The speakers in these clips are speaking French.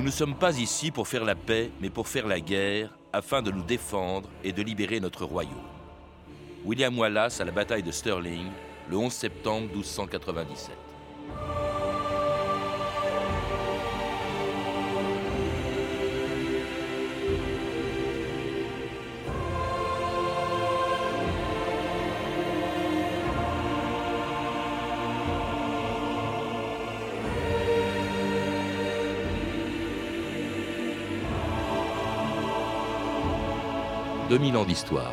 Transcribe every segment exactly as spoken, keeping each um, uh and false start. Nous ne sommes pas ici pour faire la paix, mais pour faire la guerre, afin de nous défendre et de libérer notre royaume. William Wallace à la bataille de Stirling, le onze septembre mille douze cent quatre-vingt-dix-sept. deux mille ans d'histoire.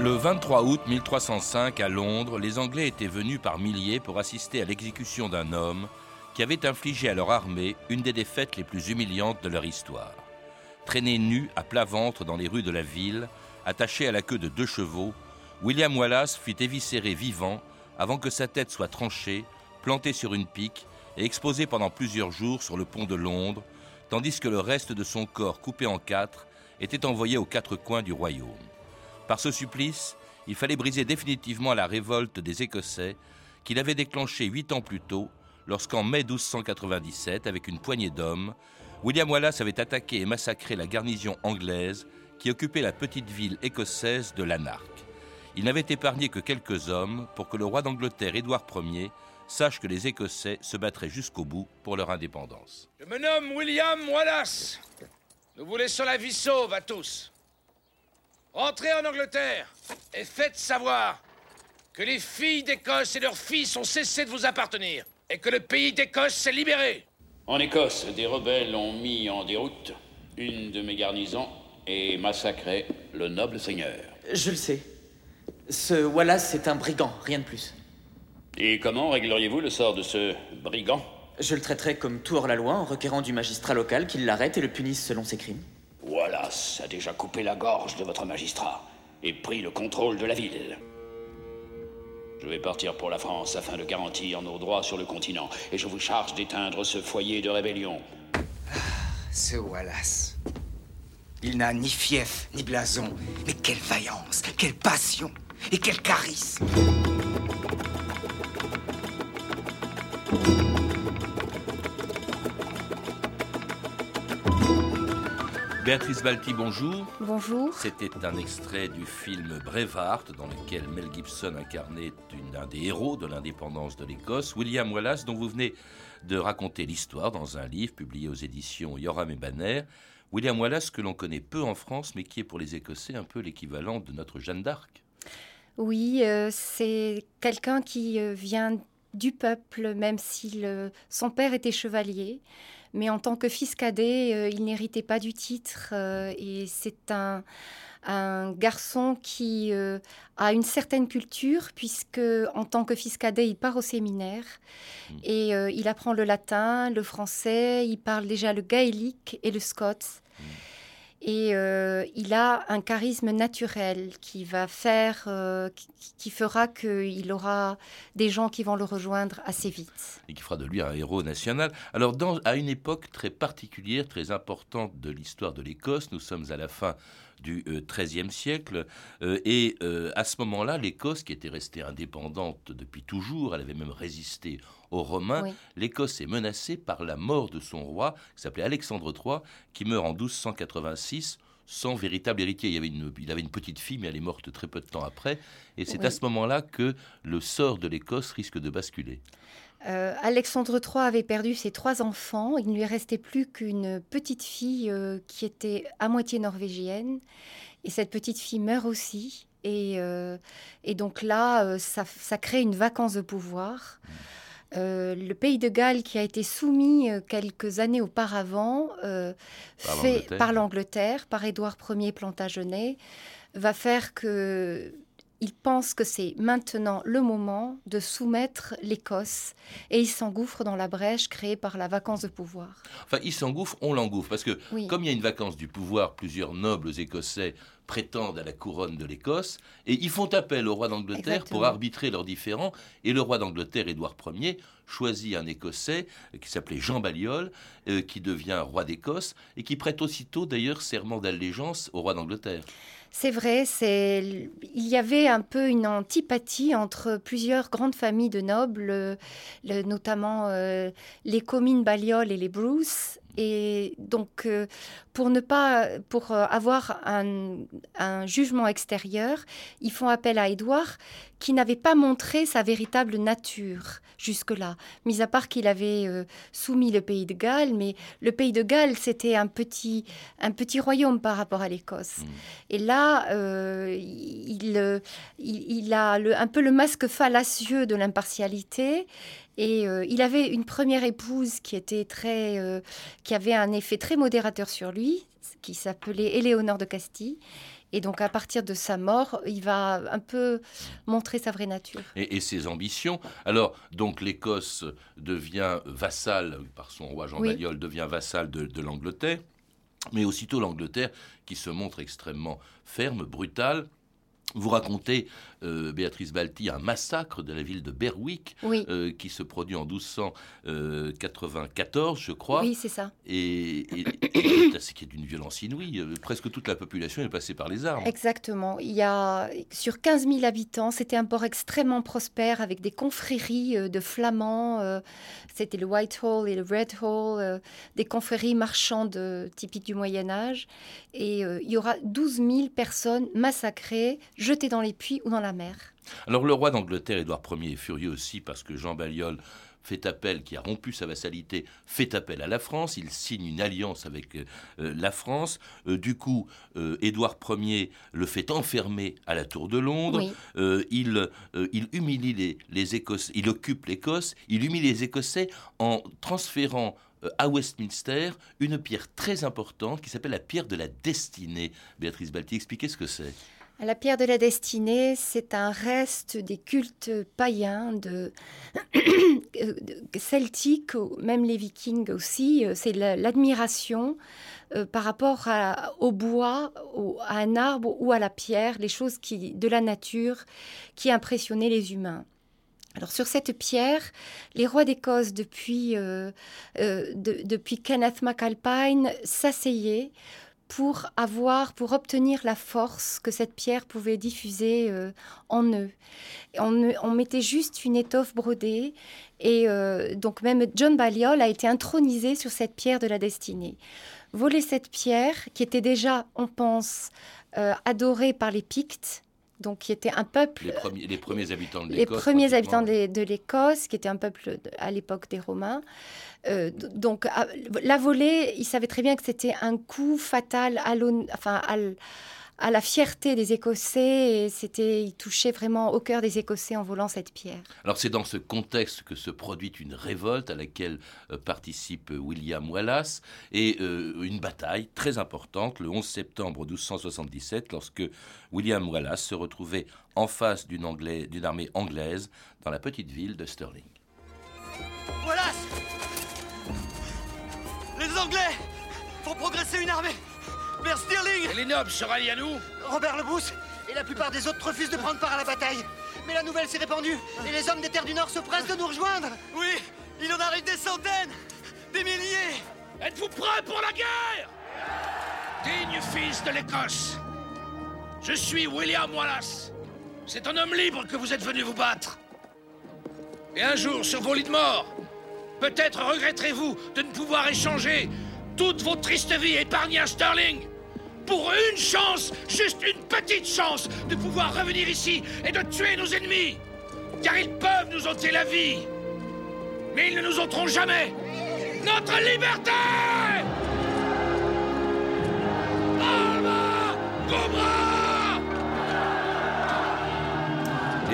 Le vingt-trois août mille trois cent cinq, à Londres, les Anglais étaient venus par milliers pour assister à l'exécution d'un homme qui avait infligé à leur armée une des défaites les plus humiliantes de leur histoire. Traîné nu à plat ventre dans les rues de la ville, attaché à la queue de deux chevaux, William Wallace fut éviscéré vivant avant que sa tête soit tranchée, planté sur une pique et exposé pendant plusieurs jours sur le pont de Londres, tandis que le reste de son corps, coupé en quatre, était envoyé aux quatre coins du royaume. Par ce supplice, il fallait briser définitivement la révolte des Écossais qu'il avait déclenchée huit ans plus tôt, lorsqu'en mai douze cent quatre-vingt-dix-sept, avec une poignée d'hommes, William Wallace avait attaqué et massacré la garnison anglaise qui occupait la petite ville écossaise de Lanark. Il n'avait épargné que quelques hommes pour que le roi d'Angleterre, Édouard Premier, sache que les Écossais se battraient jusqu'au bout pour leur indépendance. Je me nomme William Wallace. Nous vous laissons la vie sauve à tous. Rentrez en Angleterre et faites savoir que les filles d'Écosse et leurs fils ont cessé de vous appartenir et que le pays d'Écosse s'est libéré. En Écosse, des rebelles ont mis en déroute une de mes garnisons et massacré le noble seigneur. Je le sais. Ce Wallace est un brigand, rien de plus. Et comment régleriez-vous le sort de ce brigand ? Je le traiterai comme tout hors la loi en requérant du magistrat local qu'il l'arrête et le punisse selon ses crimes. Wallace a déjà coupé la gorge de votre magistrat et pris le contrôle de la ville. Je vais partir pour la France afin de garantir nos droits sur le continent et je vous charge d'éteindre ce foyer de rébellion. Ah, ce Wallace. Il n'a ni fief ni blason, mais quelle vaillance, quelle passion et quel charisme. Béatrice Balty, bonjour. Bonjour. C'était un extrait du film Braveheart, dans lequel Mel Gibson incarnait une, un des héros de l'indépendance de l'Écosse, William Wallace, dont vous venez de raconter l'histoire dans un livre publié aux éditions Yoran Embanner. William Wallace, que l'on connaît peu en France, mais qui est pour les Écossais un peu l'équivalent de notre Jeanne d'Arc. Oui, euh, c'est quelqu'un qui vient du peuple, même si le, son père était chevalier. Mais en tant que fils cadet, euh, il n'héritait pas du titre. Euh, et c'est un, un garçon qui euh, a une certaine culture, puisque en tant que fils cadet, il part au séminaire. Mmh. Et euh, il apprend le latin, le français, il parle déjà le gaélique et le scots. Mmh. Et euh, il a un charisme naturel qui va faire, euh, qui, qui fera qu'il aura des gens qui vont le rejoindre assez vite. Et qui fera de lui un héros national. Alors, dans, à une époque très particulière, très importante de l'histoire de l'Écosse, nous sommes à la fin du XIIIe euh, siècle, euh, et euh, à ce moment-là, l'Écosse, qui était restée indépendante depuis toujours, elle avait même résisté aux Romains, oui. L'Écosse est menacée par la mort de son roi, qui s'appelait Alexandre Trois, qui meurt en douze cent quatre-vingt-six, sans véritable héritier. Il avait une, il avait une petite fille, mais elle est morte très peu de temps après, et c'est oui. à ce moment-là que le sort de l'Écosse risque de basculer. Euh, Alexandre Trois avait perdu ses trois enfants, il ne lui restait plus qu'une petite fille euh, qui était à moitié norvégienne, et cette petite fille meurt aussi, et, euh, et donc là, euh, ça, ça crée une vacance de pouvoir. Mmh. Euh, le pays de Galles, qui a été soumis euh, quelques années auparavant euh, par, fait, l'Angleterre. par l'Angleterre, par Édouard Premier Plantagenet, va faire que... Il pense que c'est maintenant le moment de soumettre l'Écosse et il s'engouffre dans la brèche créée par la vacance de pouvoir. Enfin, il s'engouffre, on l'engouffre, parce que oui. comme il y a une vacance du pouvoir, plusieurs nobles écossais prétendent à la couronne de l'Écosse et ils font appel au roi d'Angleterre Exactement. pour arbitrer leurs différends. Et le roi d'Angleterre, Édouard Premier, choisit un Écossais qui s'appelait Jean Balliol, euh, qui devient roi d'Écosse et qui prête aussitôt d'ailleurs serment d'allégeance au roi d'Angleterre. C'est vrai, c'est... il y avait un peu une antipathie entre plusieurs grandes familles de nobles, le... notamment euh, les Comyn, Balliol et les Bruce. Et donc, euh, pour ne pas, pour avoir un, un jugement extérieur, ils font appel à Édouard, qui n'avait pas montré sa véritable nature jusque-là, mis à part qu'il avait euh, soumis le pays de Galles. Mais le pays de Galles, c'était un petit, un petit royaume par rapport à l'Écosse. Mmh. Et là, euh, il, il, il a le, un peu le masque fallacieux de l'impartialité. Et euh, il avait une première épouse qui était très, euh, qui avait un effet très modérateur sur lui, qui s'appelait Éléonore de Castille. Et donc, à partir de sa mort, il va un peu montrer sa vraie nature. Et, et ses ambitions. Alors, donc, l'Écosse devient vassale, par son roi Jean oui. Balliol, devient vassale de, de l'Angleterre. Mais aussitôt, l'Angleterre, qui se montre extrêmement ferme, brutale. Vous racontez, euh, Béatrice Balty, un massacre de la ville de Berwick oui. euh, qui se produit en douze cent quatre-vingt-quatorze, je crois. Oui, c'est ça. Et, et, et c'est qui est d'une violence inouïe. Presque toute la population est passée par les armes. Exactement. Il y a sur quinze mille habitants, c'était un port extrêmement prospère avec des confréries de flamands. Euh, c'était le Whitehall et le Redhall, euh, des confréries marchandes euh, typiques du Moyen-Âge. Et euh, il y aura douze mille personnes massacrées, jetés dans les puits ou dans la mer. Alors le roi d'Angleterre, Édouard Premier, est furieux aussi parce que Jean Balliol fait appel, qui a rompu sa vassalité, fait appel à la France. Il signe une alliance avec euh, la France. Euh, du coup, euh, Édouard Premier le fait enfermer à la Tour de Londres. Oui. Euh, il, euh, il humilie les, les Écossais. Il occupe l'Écosse. Il humilie les Écossais en transférant à Westminster une pierre très importante qui s'appelle la pierre de la destinée. Béatrice Balty, expliquez ce que c'est. La pierre de la destinée, c'est un reste des cultes païens, de celtiques, même les Vikings aussi. C'est l'admiration euh, par rapport à, au bois, au, à un arbre ou à la pierre, les choses qui, de la nature qui impressionnaient les humains. Alors sur cette pierre, les rois d'Écosse depuis, euh, euh, de, depuis Kenneth MacAlpine s'asseyaient pour avoir, pour obtenir la force que cette pierre pouvait diffuser euh, en eux. On, on mettait juste une étoffe brodée et euh, donc même John Balliol a été intronisé sur cette pierre de la destinée. Voler cette pierre, qui était déjà, on pense, euh, adorée par les Pictes, donc qui était un peuple... Les premiers, les premiers habitants de l'Écosse. Les premiers habitants de, de l'Écosse, qui était un peuple de, à l'époque des Romains. Euh, donc, à, la volée, ils savaient très bien que c'était un coup fatal à, enfin, à, à la fierté des Écossais. Et c'était, ils touchaient vraiment au cœur des Écossais en volant cette pierre. Alors, c'est dans ce contexte que se produit une révolte à laquelle euh, participe William Wallace. Et euh, une bataille très importante, le onze septembre douze cent soixante-dix-sept, lorsque William Wallace se retrouvait en face d'une, Anglais, d'une armée anglaise dans la petite ville de Stirling. Wallace! Les Anglais font progresser une armée vers Stirling. Et les nobles se rallient à nous. Robert le Bruce et la plupart des autres refusent de prendre part à la bataille. Mais la nouvelle s'est répandue et les hommes des terres du Nord se pressent de nous rejoindre. Oui, il en arrive des centaines, des milliers. Êtes-vous prêts pour la guerre? Digne fils de l'Écosse, je suis William Wallace. C'est en homme libre que vous êtes venu vous battre. Et un jour, sur vos lits de mort, peut-être regretterez-vous de ne pouvoir échanger toute votre triste vie épargnée à Stirling pour une chance, juste une petite chance, de pouvoir revenir ici et de tuer nos ennemis. Car ils peuvent nous ôter la vie, mais ils ne nous ôteront jamais notre liberté. Alma Cobra.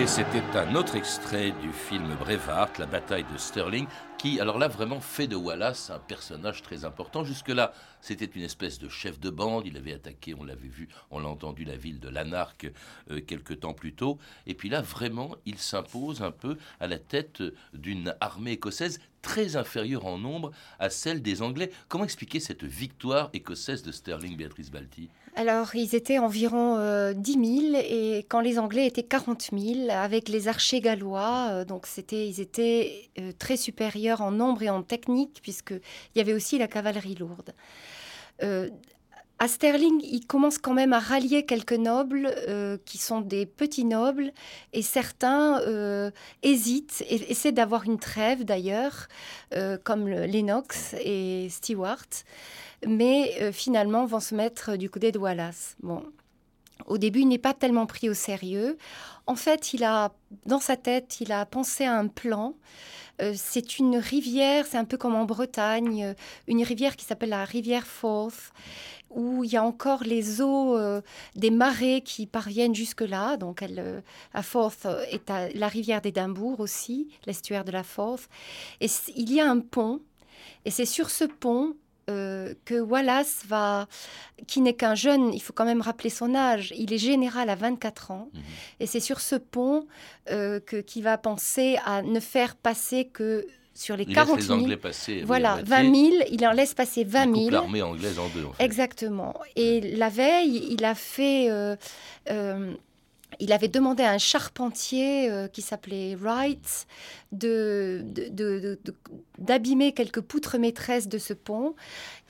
Et c'était un autre extrait du film Braveheart, La bataille de Stirling, qui, alors là, vraiment fait de Wallace un personnage très important. Jusque-là, c'était une espèce de chef de bande. Il avait attaqué, on l'avait vu, on l'a entendu, la ville de Lanark euh, quelque temps plus tôt. Et puis là, vraiment, il s'impose un peu à la tête d'une armée écossaise très inférieure en nombre à celle des Anglais. Comment expliquer cette victoire écossaise de Stirling, Béatrice Balty ? Alors, ils étaient environ euh, dix mille, et quand les Anglais étaient quarante mille, avec les archers gallois, euh, donc c'était, ils étaient euh, très supérieurs en nombre et en technique, puisqu'il y avait aussi la cavalerie lourde. Euh, À Stirling, il commence quand même à rallier quelques nobles euh, qui sont des petits nobles, et certains euh, hésitent et essaient d'avoir une trêve d'ailleurs, euh, comme Lennox et Stewart, mais euh, finalement vont se mettre du côté de Wallace. Bon. Au début, il n'est pas tellement pris au sérieux. En fait, il a, dans sa tête, il a pensé à un plan. Euh, c'est une rivière, c'est un peu comme en Bretagne, une rivière qui s'appelle la rivière Forth, où il y a encore les eaux euh, des marées qui parviennent jusque-là. Donc, elle, euh, à Forth est à la rivière d'Édimbourg aussi, l'estuaire de la Forth. Et c- il y a un pont, et c'est sur ce pont Euh, que Wallace va, qui n'est qu'un jeune, il faut quand même rappeler son âge, il est général à vingt-quatre ans, mmh. et c'est sur ce pont euh, que, qu'il va penser à ne faire passer que sur les quarante mille, voilà, vingt mille, il en laisse passer vingt mille. Il coupe l'armée anglaise en deux, en fait. Exactement, et la veille, il a fait... Euh, euh, Il avait demandé à un charpentier euh, qui s'appelait Wright de, de, de, de, d'abîmer quelques poutres maîtresses de ce pont.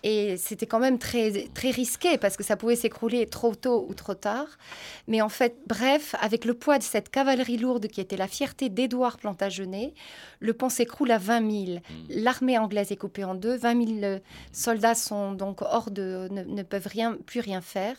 Et c'était quand même très, très risqué parce que ça pouvait s'écrouler trop tôt ou trop tard. Mais en fait, bref, avec le poids de cette cavalerie lourde qui était la fierté d'Édouard Plantagenet, le pont s'écroule à vingt mille. L'armée anglaise est coupée en deux. vingt mille soldats sont donc hors de... ne, ne peuvent rien, plus rien faire.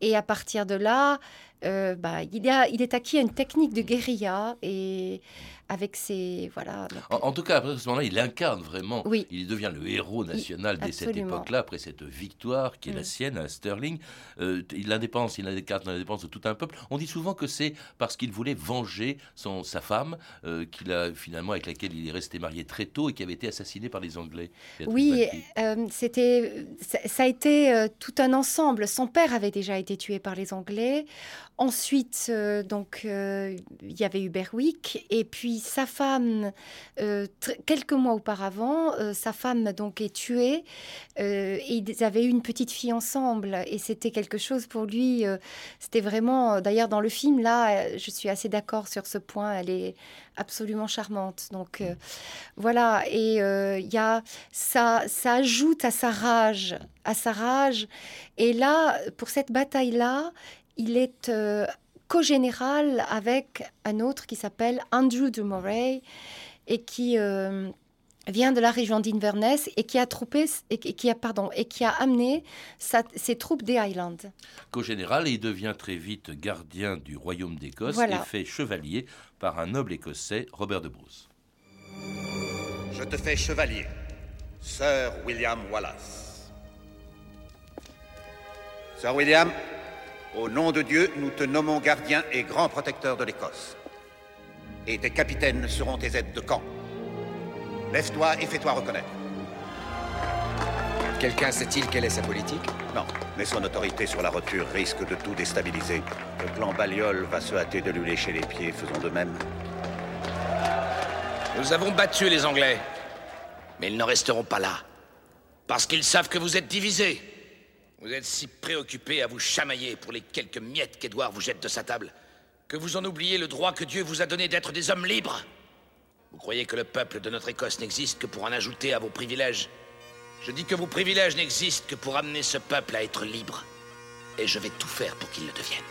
Et à partir de là, euh, bah, il, a, il est acquis à une technique de guérilla et avec ses... Voilà, avec... En, en tout cas, après ce moment-là, il incarne vraiment, oui. Il devient le héros national il, dès cette époque-là, après cette victoire qui est mmh. la sienne à Stirling. Euh, il l'indépendance, il incarne l'indépendance de tout un peuple. On dit souvent que c'est parce qu'il voulait venger son, sa femme, euh, qu'il a, finalement, avec laquelle il est resté marié très tôt et qui avait été assassinée par les Anglais. Oui, euh, c'était, ça, ça a été euh, tout un ensemble. Son père avait déjà été été tué par les Anglais. Ensuite, euh, donc, euh, il y avait eu Berwick. Et puis, sa femme, euh, tr- quelques mois auparavant, euh, sa femme donc, est tuée. Euh, et ils avaient eu une petite fille ensemble. Et c'était quelque chose pour lui. Euh, c'était vraiment... D'ailleurs, dans le film, là, je suis assez d'accord sur ce point. Elle est absolument charmante. Donc, euh, voilà. Et euh, y a, ça, ça ajoute à sa rage. À sa rage. Et là, pour cette bataille, là, il est euh, co-général avec un autre qui s'appelle Andrew de Moray et qui euh, vient de la région d'Inverness et qui a troupé et qui a pardon et qui a amené sa, ses troupes des Highlands. Co-général, et il devient très vite gardien du royaume d'Écosse, voilà. Et fait chevalier par un noble écossais, Robert the Bruce. Je te fais chevalier, Sir William Wallace. Sir William, au nom de Dieu, nous te nommons gardien et grand protecteur de l'Écosse. Et tes capitaines seront tes aides de camp. Lève-toi et fais-toi reconnaître. Quelqu'un sait-il quelle est sa politique ? Non, mais son autorité sur la rupture risque de tout déstabiliser. Le clan Balliol va se hâter de lui lécher les pieds, faisons de même. Nous avons battu les Anglais, mais ils n'en resteront pas là, parce qu'ils savent que vous êtes divisés. Vous êtes si préoccupés à vous chamailler pour les quelques miettes qu'Édouard vous jette de sa table, que vous en oubliez le droit que Dieu vous a donné d'être des hommes libres. Vous croyez que le peuple de notre Écosse n'existe que pour en ajouter à vos privilèges ? Je dis que vos privilèges n'existent que pour amener ce peuple à être libre. Et je vais tout faire pour qu'il le devienne.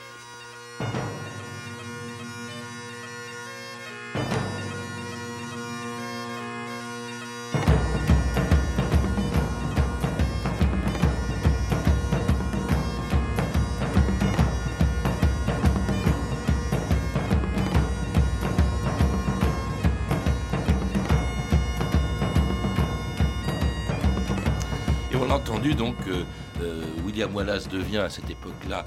Donc, euh, euh, William Wallace devient à cette époque-là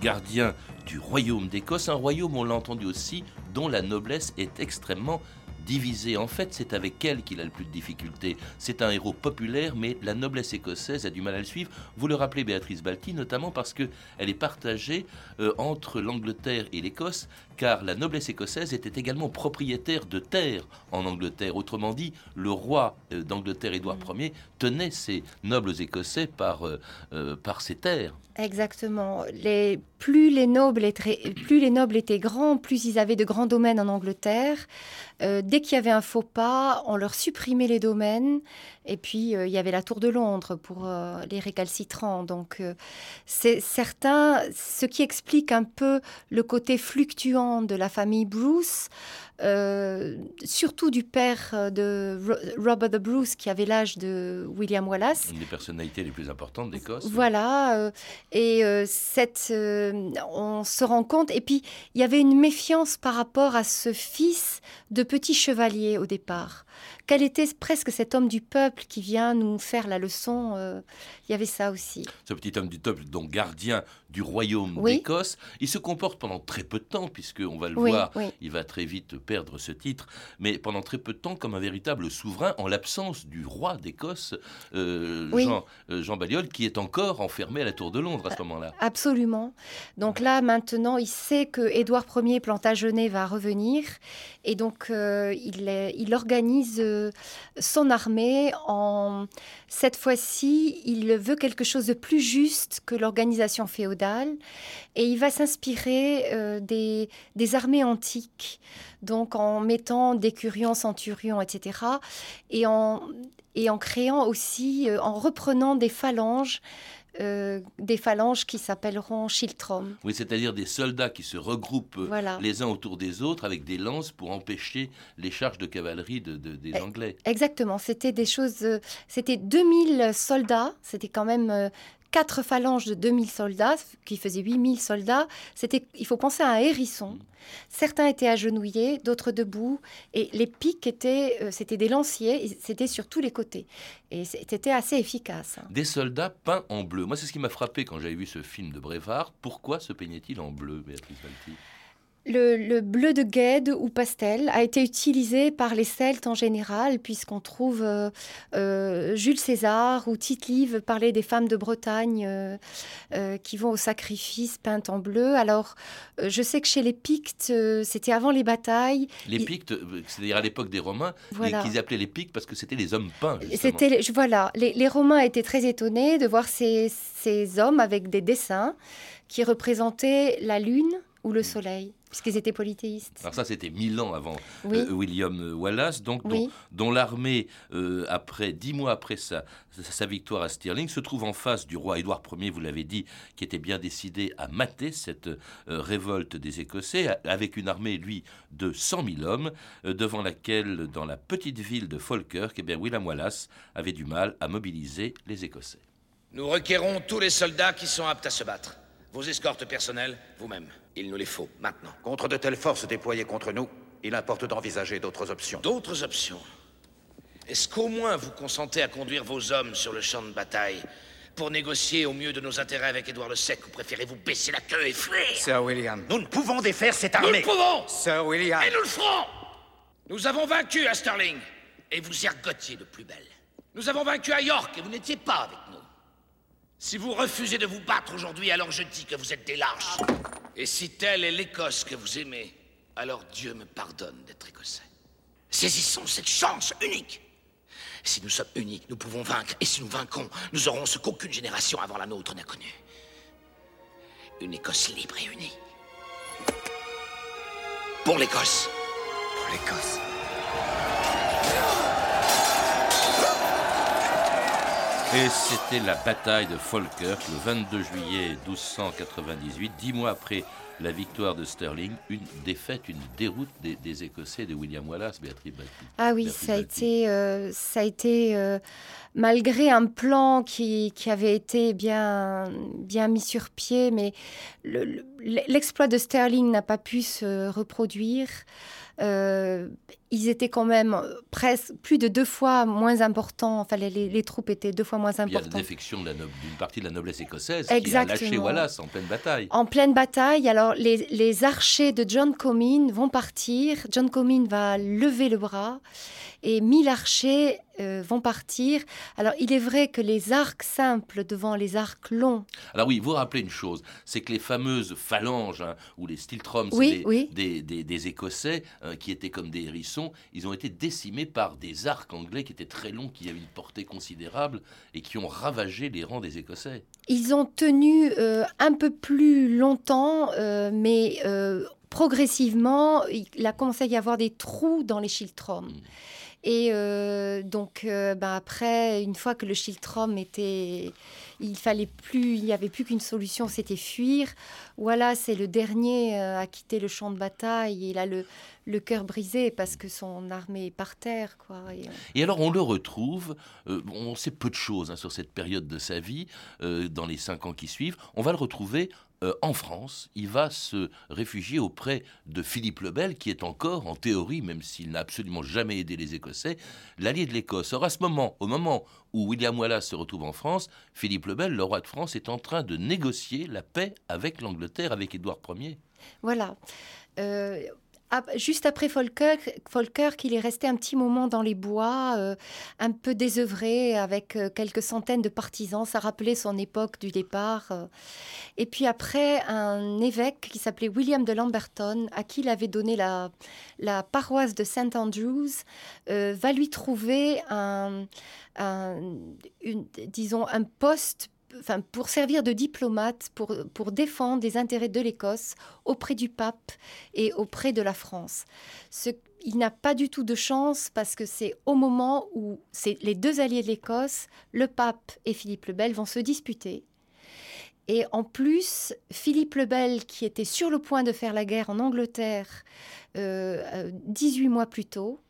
gardien du royaume d'Écosse, un royaume, on l'a entendu aussi, dont la noblesse est extrêmement divisée. En fait, c'est avec elle qu'il a le plus de difficultés. C'est un héros populaire, mais la noblesse écossaise a du mal à le suivre. Vous le rappelez, Béatrice Balty, notamment parce qu'elle est partagée euh, entre l'Angleterre et l'Écosse, car la noblesse écossaise était également propriétaire de terres en Angleterre. Autrement dit, le roi euh, d'Angleterre, Édouard Premier, tenait ses nobles écossais par, euh, euh, par ses terres. Exactement. Les, plus, les nobles étaient, plus les nobles étaient grands, plus ils avaient de grands domaines en Angleterre. Euh, dès qu'il y avait un faux pas, on leur supprimait les domaines. Et puis, euh, il y avait la Tour de Londres pour euh, les récalcitrants. Donc, euh, c'est certain, ce qui explique un peu le côté fluctuant de la famille Bruce, euh, surtout du père de Robert the Bruce, qui avait l'âge de William Wallace. Une des personnalités les plus importantes d'Écosse. Voilà. Euh, et euh, cette, euh, on se rend compte. Et puis, il y avait une méfiance par rapport à ce fils de petit chevalier au départ. Quel était presque cet homme du peuple qui vient nous faire la leçon, euh, il y avait ça aussi. Ce petit homme du peuple, donc gardien du royaume oui. d'Écosse, il se comporte pendant très peu de temps, puisqu'on va le oui, voir, oui. il va très vite perdre ce titre, mais pendant très peu de temps comme un véritable souverain, en l'absence du roi d'Écosse, euh, oui. Jean, euh, Jean Balliol, qui est encore enfermé à la Tour de Londres à ce moment-là. Absolument. Donc là, maintenant, il sait que Édouard Premier Plantagenet va revenir, et donc euh, il, est, il organise... Euh, son armée, en... cette fois-ci, il veut quelque chose de plus juste que l'organisation féodale et il va s'inspirer euh, des, des armées antiques, donc en mettant décurions, centurions, et cetera, et en, et en créant aussi, euh, en reprenant des phalanges, Euh, des phalanges qui s'appelleront Schiltron. Oui, c'est-à-dire des soldats qui se regroupent voilà. les uns autour des autres avec des lances pour empêcher les charges de cavalerie de, de, des Anglais. Exactement, c'était des choses... C'était deux mille soldats, c'était quand même... Quatre phalanges de deux mille soldats, qui faisaient huit mille soldats, c'était, il faut penser à un hérisson. Certains étaient agenouillés, d'autres debout, et les piques étaient, euh, c'était des lanciers, et c'était sur tous les côtés. Et c'était assez efficace. Hein. Des soldats peints en bleu. Moi, c'est ce qui m'a frappé quand j'avais vu ce film de Braveheart. Pourquoi se peignait-il en bleu, Béatrice Balty ? Le, le bleu de guède ou pastel a été utilisé par les Celtes en général, puisqu'on trouve euh, euh, Jules César ou Tite Live parler des femmes de Bretagne euh, euh, qui vont au sacrifice peintes en bleu. Alors, euh, je sais que chez les Pictes, euh, c'était avant les batailles. Les Pictes, c'est-à-dire à l'époque des Romains, voilà. qu'ils appelaient les Pictes parce que c'était les hommes peints. C'était, voilà, les, les Romains étaient très étonnés de voir ces, ces hommes avec des dessins qui représentaient la lune ou le soleil. Puisqu'ils étaient polythéistes. Alors ça, c'était mille ans avant oui. euh, William Wallace, donc, oui. dont, dont l'armée, euh, après, dix mois après sa, sa victoire à Stirling, se trouve en face du roi Édouard Premier, vous l'avez dit, qui était bien décidé à mater cette euh, révolte des Écossais, avec une armée, lui, de cent mille hommes, euh, devant laquelle, dans la petite ville de Falkirk, eh bien, William Wallace avait du mal à mobiliser les Écossais. Nous requérons tous les soldats qui sont aptes à se battre. Vos escortes personnelles, vous-même. Il nous les faut, maintenant. Contre de telles forces déployées contre nous, il importe d'envisager d'autres options. D'autres options ? Est-ce qu'au moins vous consentez à conduire vos hommes sur le champ de bataille pour négocier au mieux de nos intérêts avec Édouard le Sept, ou préférez-vous baisser la queue et fuir ? Sir William. Nous ne pouvons défaire cette armée. Nous le pouvons ! Sir William. Et nous le ferons ! Nous avons vaincu à Stirling, et vous ergotiez de plus belle. Nous avons vaincu à York, et vous n'étiez pas avec nous. Si vous refusez de vous battre aujourd'hui, alors je dis que vous êtes des lâches. Et si telle est l'Écosse que vous aimez, alors Dieu me pardonne d'être Écossais. Saisissons cette chance unique. Si nous sommes uniques, nous pouvons vaincre. Et si nous vainquons, nous aurons ce qu'aucune génération avant la nôtre n'a connu. Une Écosse libre et unie. Pour l'Écosse. Pour l'Écosse. Et c'était la bataille de Falkirk, le vingt-deux juillet mille deux cent quatre-vingt-dix-huit, dix mois après la victoire de Stirling, une défaite, une déroute des, des Écossais de William Wallace, Béatrice Balty. Ah oui, ça a, été, euh, ça a été, euh, malgré un plan qui, qui avait été bien, bien mis sur pied, mais le, le, l'exploit de Stirling n'a pas pu se reproduire. Euh, ils étaient quand même presque plus de deux fois moins importants. Enfin, les, les troupes étaient deux fois moins importantes. Il y a la défection de la no- d'une partie de la noblesse écossaise. Exactement. Qui a lâché Wallace en pleine bataille. En pleine bataille, alors. Alors, les, les archers de John Comyn vont partir. John Comyn va lever le bras et mille archers euh, vont partir. Alors, il est vrai que les arcs simples devant les arcs longs... Alors oui, vous rappelez une chose, c'est que les fameuses phalanges, hein, ou les Schiltron, oui, c'est des, oui. des, des, des Écossais euh, qui étaient comme des hérissons, ils ont été décimés par des arcs anglais qui étaient très longs, qui avaient une portée considérable et qui ont ravagé les rangs des Écossais. Ils ont tenu euh, un peu plus longtemps, euh, mais euh, progressivement, il a commencé à y avoir des trous dans les Schiltron. Mmh. Et euh, donc, euh, bah après, une fois que le Schiltron était... Il fallait plus, il n'y avait plus qu'une solution, c'était fuir. Voilà, c'est le dernier à quitter le champ de bataille. Il a le, le cœur brisé parce que son armée est par terre, quoi. Et, euh... Et alors, on le retrouve, euh, on sait peu de choses hein, sur cette période de sa vie, euh, dans les cinq ans qui suivent. On va le retrouver... Euh, en France, il va se réfugier auprès de Philippe Le Bel, qui est encore, en théorie, même s'il n'a absolument jamais aidé les Écossais, l'allié de l'Écosse. Or, à ce moment, au moment où William Wallace se retrouve en France, Philippe Le Bel, le roi de France, est en train de négocier la paix avec l'Angleterre, avec Édouard Premier. Voilà. Euh... Juste après Falkirk, Falkirk, il est resté un petit moment dans les bois, euh, un peu désœuvré, avec euh, quelques centaines de partisans. Ça rappelait son époque du départ. Euh. Et puis après, un évêque qui s'appelait William de Lamberton, à qui il avait donné la, la paroisse de Saint Andrews, euh, va lui trouver un, un, une, disons, un poste. Enfin, pour servir de diplomate, pour, pour défendre les intérêts de l'Écosse auprès du pape et auprès de la France. Ce, il n'a pas du tout de chance parce que c'est au moment où c'est les deux alliés de l'Écosse, le pape et Philippe le Bel, vont se disputer. Et en plus, Philippe le Bel, qui était sur le point de faire la guerre en Angleterre euh, dix-huit mois plus tôt,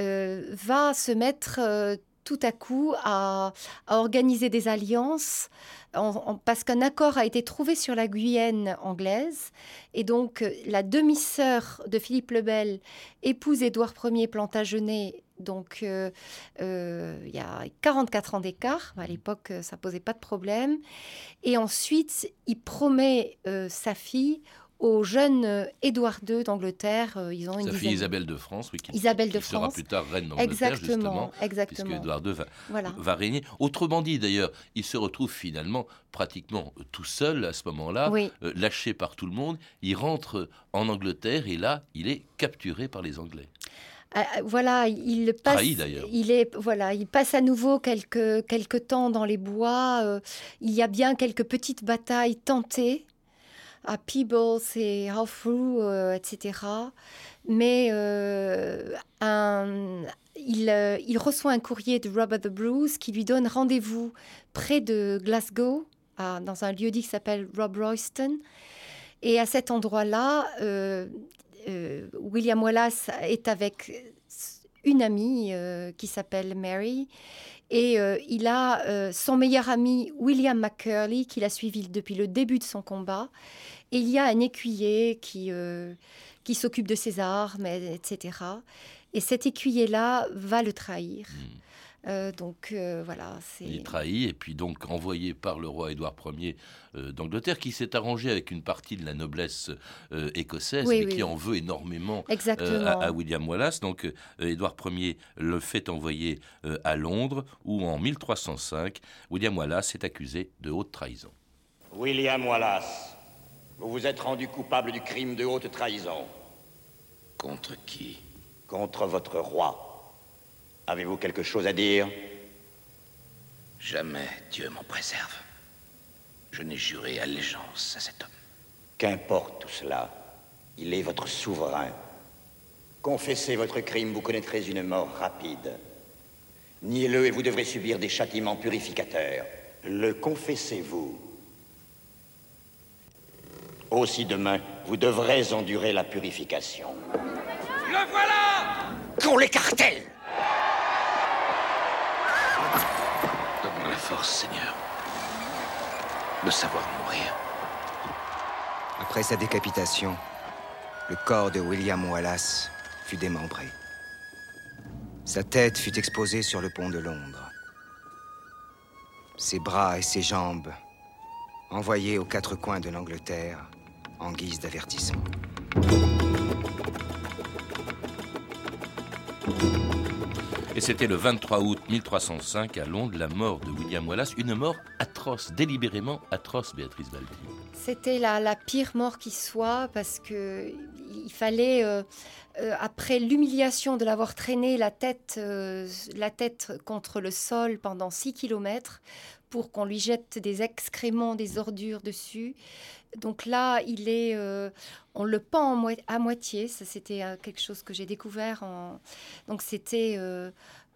euh, va se mettre... Euh, tout à coup à, à organiser des alliances en, en, parce qu'un accord a été trouvé sur la Guyenne anglaise et donc la demi-sœur de Philippe le Bel épouse Édouard Premier Plantagenet. Donc euh, euh, il y a quarante-quatre ans d'écart, à l'époque ça posait pas de problème, et ensuite il promet euh, sa fille au jeune Édouard Deux d'Angleterre. Ils ont une Sa dizaine... fille Isabelle de France, oui, qui, Isabelle qui de sera France. Plus tard reine d'Angleterre, exactement, justement, exactement. Puisque Édouard Deux va, voilà. va régner. Autrement dit, d'ailleurs, il se retrouve finalement pratiquement tout seul à ce moment-là, oui. euh, lâché par tout le monde. Il rentre en Angleterre et là, il est capturé par les Anglais. Voilà, il passe, Trahi, il est, voilà, il passe à nouveau quelques, quelques temps dans les bois. Euh, il y a bien quelques petites batailles tentées, à Peebles et Halfrew, euh, et cetera. Mais euh, un, il, euh, il reçoit un courrier de Robert the Bruce qui lui donne rendez-vous près de Glasgow, à, dans un lieu-dit qui s'appelle Rob Royston. Et à cet endroit-là, euh, euh, William Wallace est avec une amie euh, qui s'appelle Mary. Et euh, il a euh, son meilleur ami, William McCurley, qui l'a suivi depuis le début de son combat. Et il y a un écuyer qui, euh, qui s'occupe de ses armes, et cetera. Et cet écuyer-là va le trahir. Mmh. Euh, donc euh, voilà, c'est... Il est trahi et puis donc envoyé par le roi Édouard Premier euh, d'Angleterre, qui s'est arrangé avec une partie de la noblesse euh, écossaise, oui, mais oui. qui en veut énormément euh, à, à William Wallace. Donc euh, Édouard Premier le fait envoyer euh, à Londres, où en mille trois cent cinq, William Wallace est accusé de haute trahison. William Wallace, vous vous êtes rendu coupable du crime de haute trahison. Contre qui ? Contre votre roi. Avez-vous quelque chose à dire ? Jamais, Dieu m'en préserve. Je n'ai juré allégeance à cet homme. Qu'importe tout cela, il est votre souverain. Confessez votre crime, vous connaîtrez une mort rapide. Niez-le et vous devrez subir des châtiments purificateurs. Le confessez-vous. Aussi demain, vous devrez endurer la purification. Le voilà ! Qu'on l'écartèle ! Force, Seigneur, de savoir mourir. Après sa décapitation, le corps de William Wallace fut démembré. Sa tête fut exposée sur le pont de Londres. Ses bras et ses jambes envoyés aux quatre coins de l'Angleterre en guise d'avertissement. Et c'était le vingt-trois août mille trois cent cinq à Londres, la mort de William Wallace, une mort atroce, délibérément atroce, Béatrice Balty. C'était la, la pire mort qui soit, parce qu'il fallait, euh, euh, après l'humiliation de l'avoir traîné la tête, euh, la tête contre le sol pendant six kilomètres, pour qu'on lui jette des excréments, des ordures dessus. Donc là, il est, euh, on le pend en mo- à moitié. Ça, c'était euh, quelque chose que j'ai découvert. En... Donc c'était euh,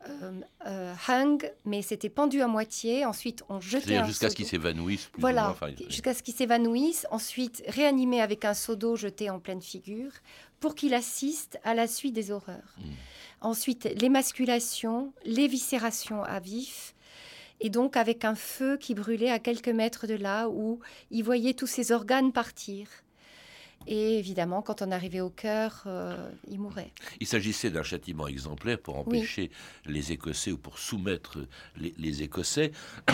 euh, euh, hung, mais c'était pendu à moitié. Ensuite, on jetait C'est-à-dire un jusqu'à seau ce qu'il d'eau. s'évanouisse. Plus voilà, ou moins. Enfin, il... jusqu'à ce qu'il s'évanouisse. Ensuite, réanimé avec un seau d'eau jeté en pleine figure pour qu'il assiste à la suite des horreurs. Mmh. Ensuite, l'émasculation, l'éviscération à vif. Et donc avec un feu qui brûlait à quelques mètres de là, où il voyait tous ses organes partir. Et évidemment, quand on arrivait au cœur, euh, il mourait. Il s'agissait d'un châtiment exemplaire pour empêcher oui. les Écossais ou pour soumettre les, les Écossais.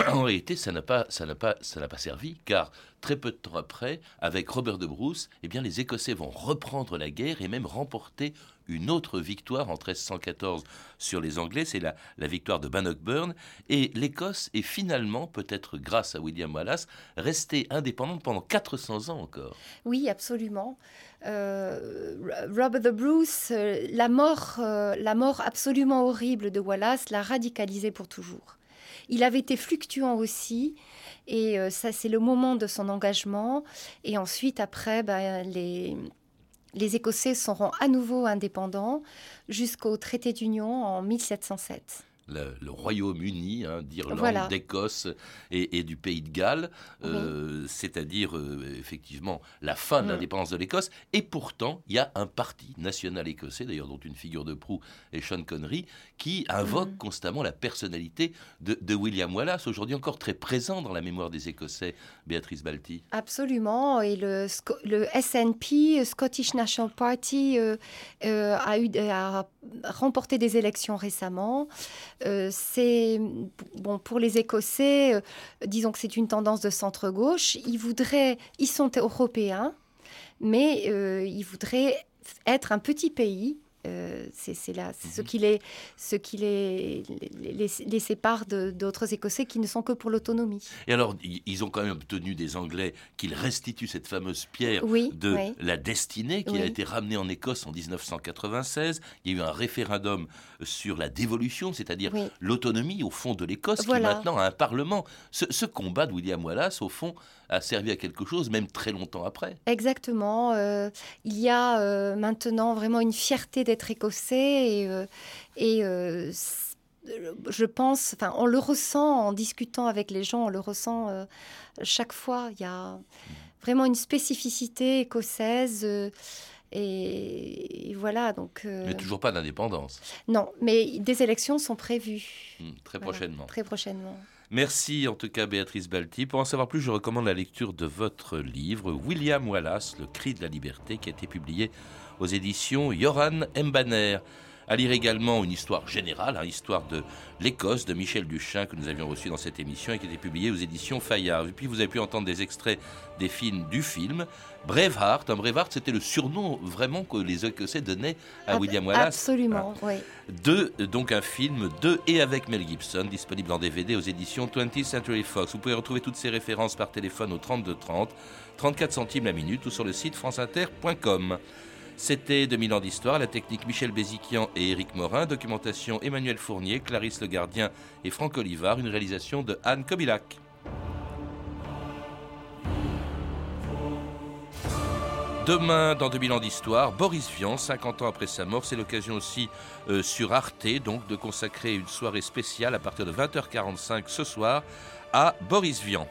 En réalité, ça n'a pas, ça n'a pas, ça n'a pas servi, car très peu de temps après, avec Robert the Bruce, eh bien, les Écossais vont reprendre la guerre et même remporter une autre victoire en mille trois cent quatorze sur les Anglais, c'est la, la victoire de Bannockburn. Et l'Écosse est finalement, peut-être grâce à William Wallace, restée indépendante pendant quatre cents ans encore. Oui, absolument. Euh, Robert the Bruce, euh, la mort, euh, la mort absolument horrible de Wallace l'a radicalisé pour toujours. Il avait été fluctuant aussi, et euh, ça c'est le moment de son engagement. Et ensuite, après, ben, les... Les Écossais seront à nouveau indépendants jusqu'au traité d'union en mille sept cent sept. Le, le Royaume-Uni hein, d'Irlande, voilà. d'Écosse et, et du Pays de Galles, oui. euh, c'est-à-dire euh, effectivement la fin de l'indépendance de l'Écosse. Et pourtant, il y a un parti national écossais, d'ailleurs dont une figure de proue est Sean Connery, qui invoque mm. constamment la personnalité de, de William Wallace, aujourd'hui encore très présent dans la mémoire des Écossais, Béatrice Balty. Absolument, et le, le S N P, Scottish National Party, euh, euh, a, eu, a remporté des élections récemment. Euh, c'est, bon, pour les Écossais, euh, disons que c'est une tendance de centre-gauche. Ils voudraient, ils sont européens, mais euh, ils voudraient être un petit pays. Euh, c'est, c'est, là, c'est ce qui les, ce qui les, les, les, les sépare de, d'autres Écossais qui ne sont que pour l'autonomie. Et alors, ils ont quand même obtenu des Anglais qu'ils restituent cette fameuse pierre oui, de oui. la destinée qui oui. a été ramenée en Écosse en dix-neuf cent quatre-vingt-seize. Il y a eu un référendum sur la dévolution, c'est-à-dire oui. l'autonomie au fond de l'Écosse voilà. qui maintenant a un parlement. Ce, ce combat de William Wallace, au fond, a servi à quelque chose, même très longtemps après. Exactement. Euh, il y a euh, maintenant vraiment une fierté d'être Être écossais et, euh, et euh, je pense, enfin, on le ressent en discutant avec les gens, on le ressent euh, chaque fois. Il y a vraiment une spécificité écossaise euh, et, et voilà. Donc, euh, mais toujours pas d'indépendance. Non, mais des élections sont prévues. Mmh, très voilà, prochainement. Très prochainement. Merci en tout cas Béatrice Balty. Pour en savoir plus, je recommande la lecture de votre livre William Wallace, le cri de la liberté, qui a été publié aux éditions Yoran Embanner. À lire également une histoire générale, hein, histoire de l'Écosse de Michel Duchin que nous avions reçu dans cette émission et qui a été publiée aux éditions Fayard. Et puis vous avez pu entendre des extraits des films du film Braveheart. Un Braveheart, c'était le surnom vraiment que les Écossais donnaient à William Wallace. Absolument, ah. oui. De, donc un film de et avec Mel Gibson, disponible en D V D aux éditions twentieth Century Fox. Vous pouvez retrouver toutes ces références par téléphone au trente-deux trente, trente-quatre centimes la minute ou sur le site franceinter point com. C'était deux mille ans d'histoire, la technique Michel Béziquian et Éric Morin, documentation Emmanuel Fournier, Clarisse Le Gardien et Franck Olivard, une réalisation de Anne Kobilac. Demain, dans deux mille ans d'histoire, Boris Vian, cinquante ans après sa mort. C'est l'occasion aussi euh, sur Arte, donc, de consacrer une soirée spéciale à partir de vingt heures quarante-cinq ce soir à Boris Vian.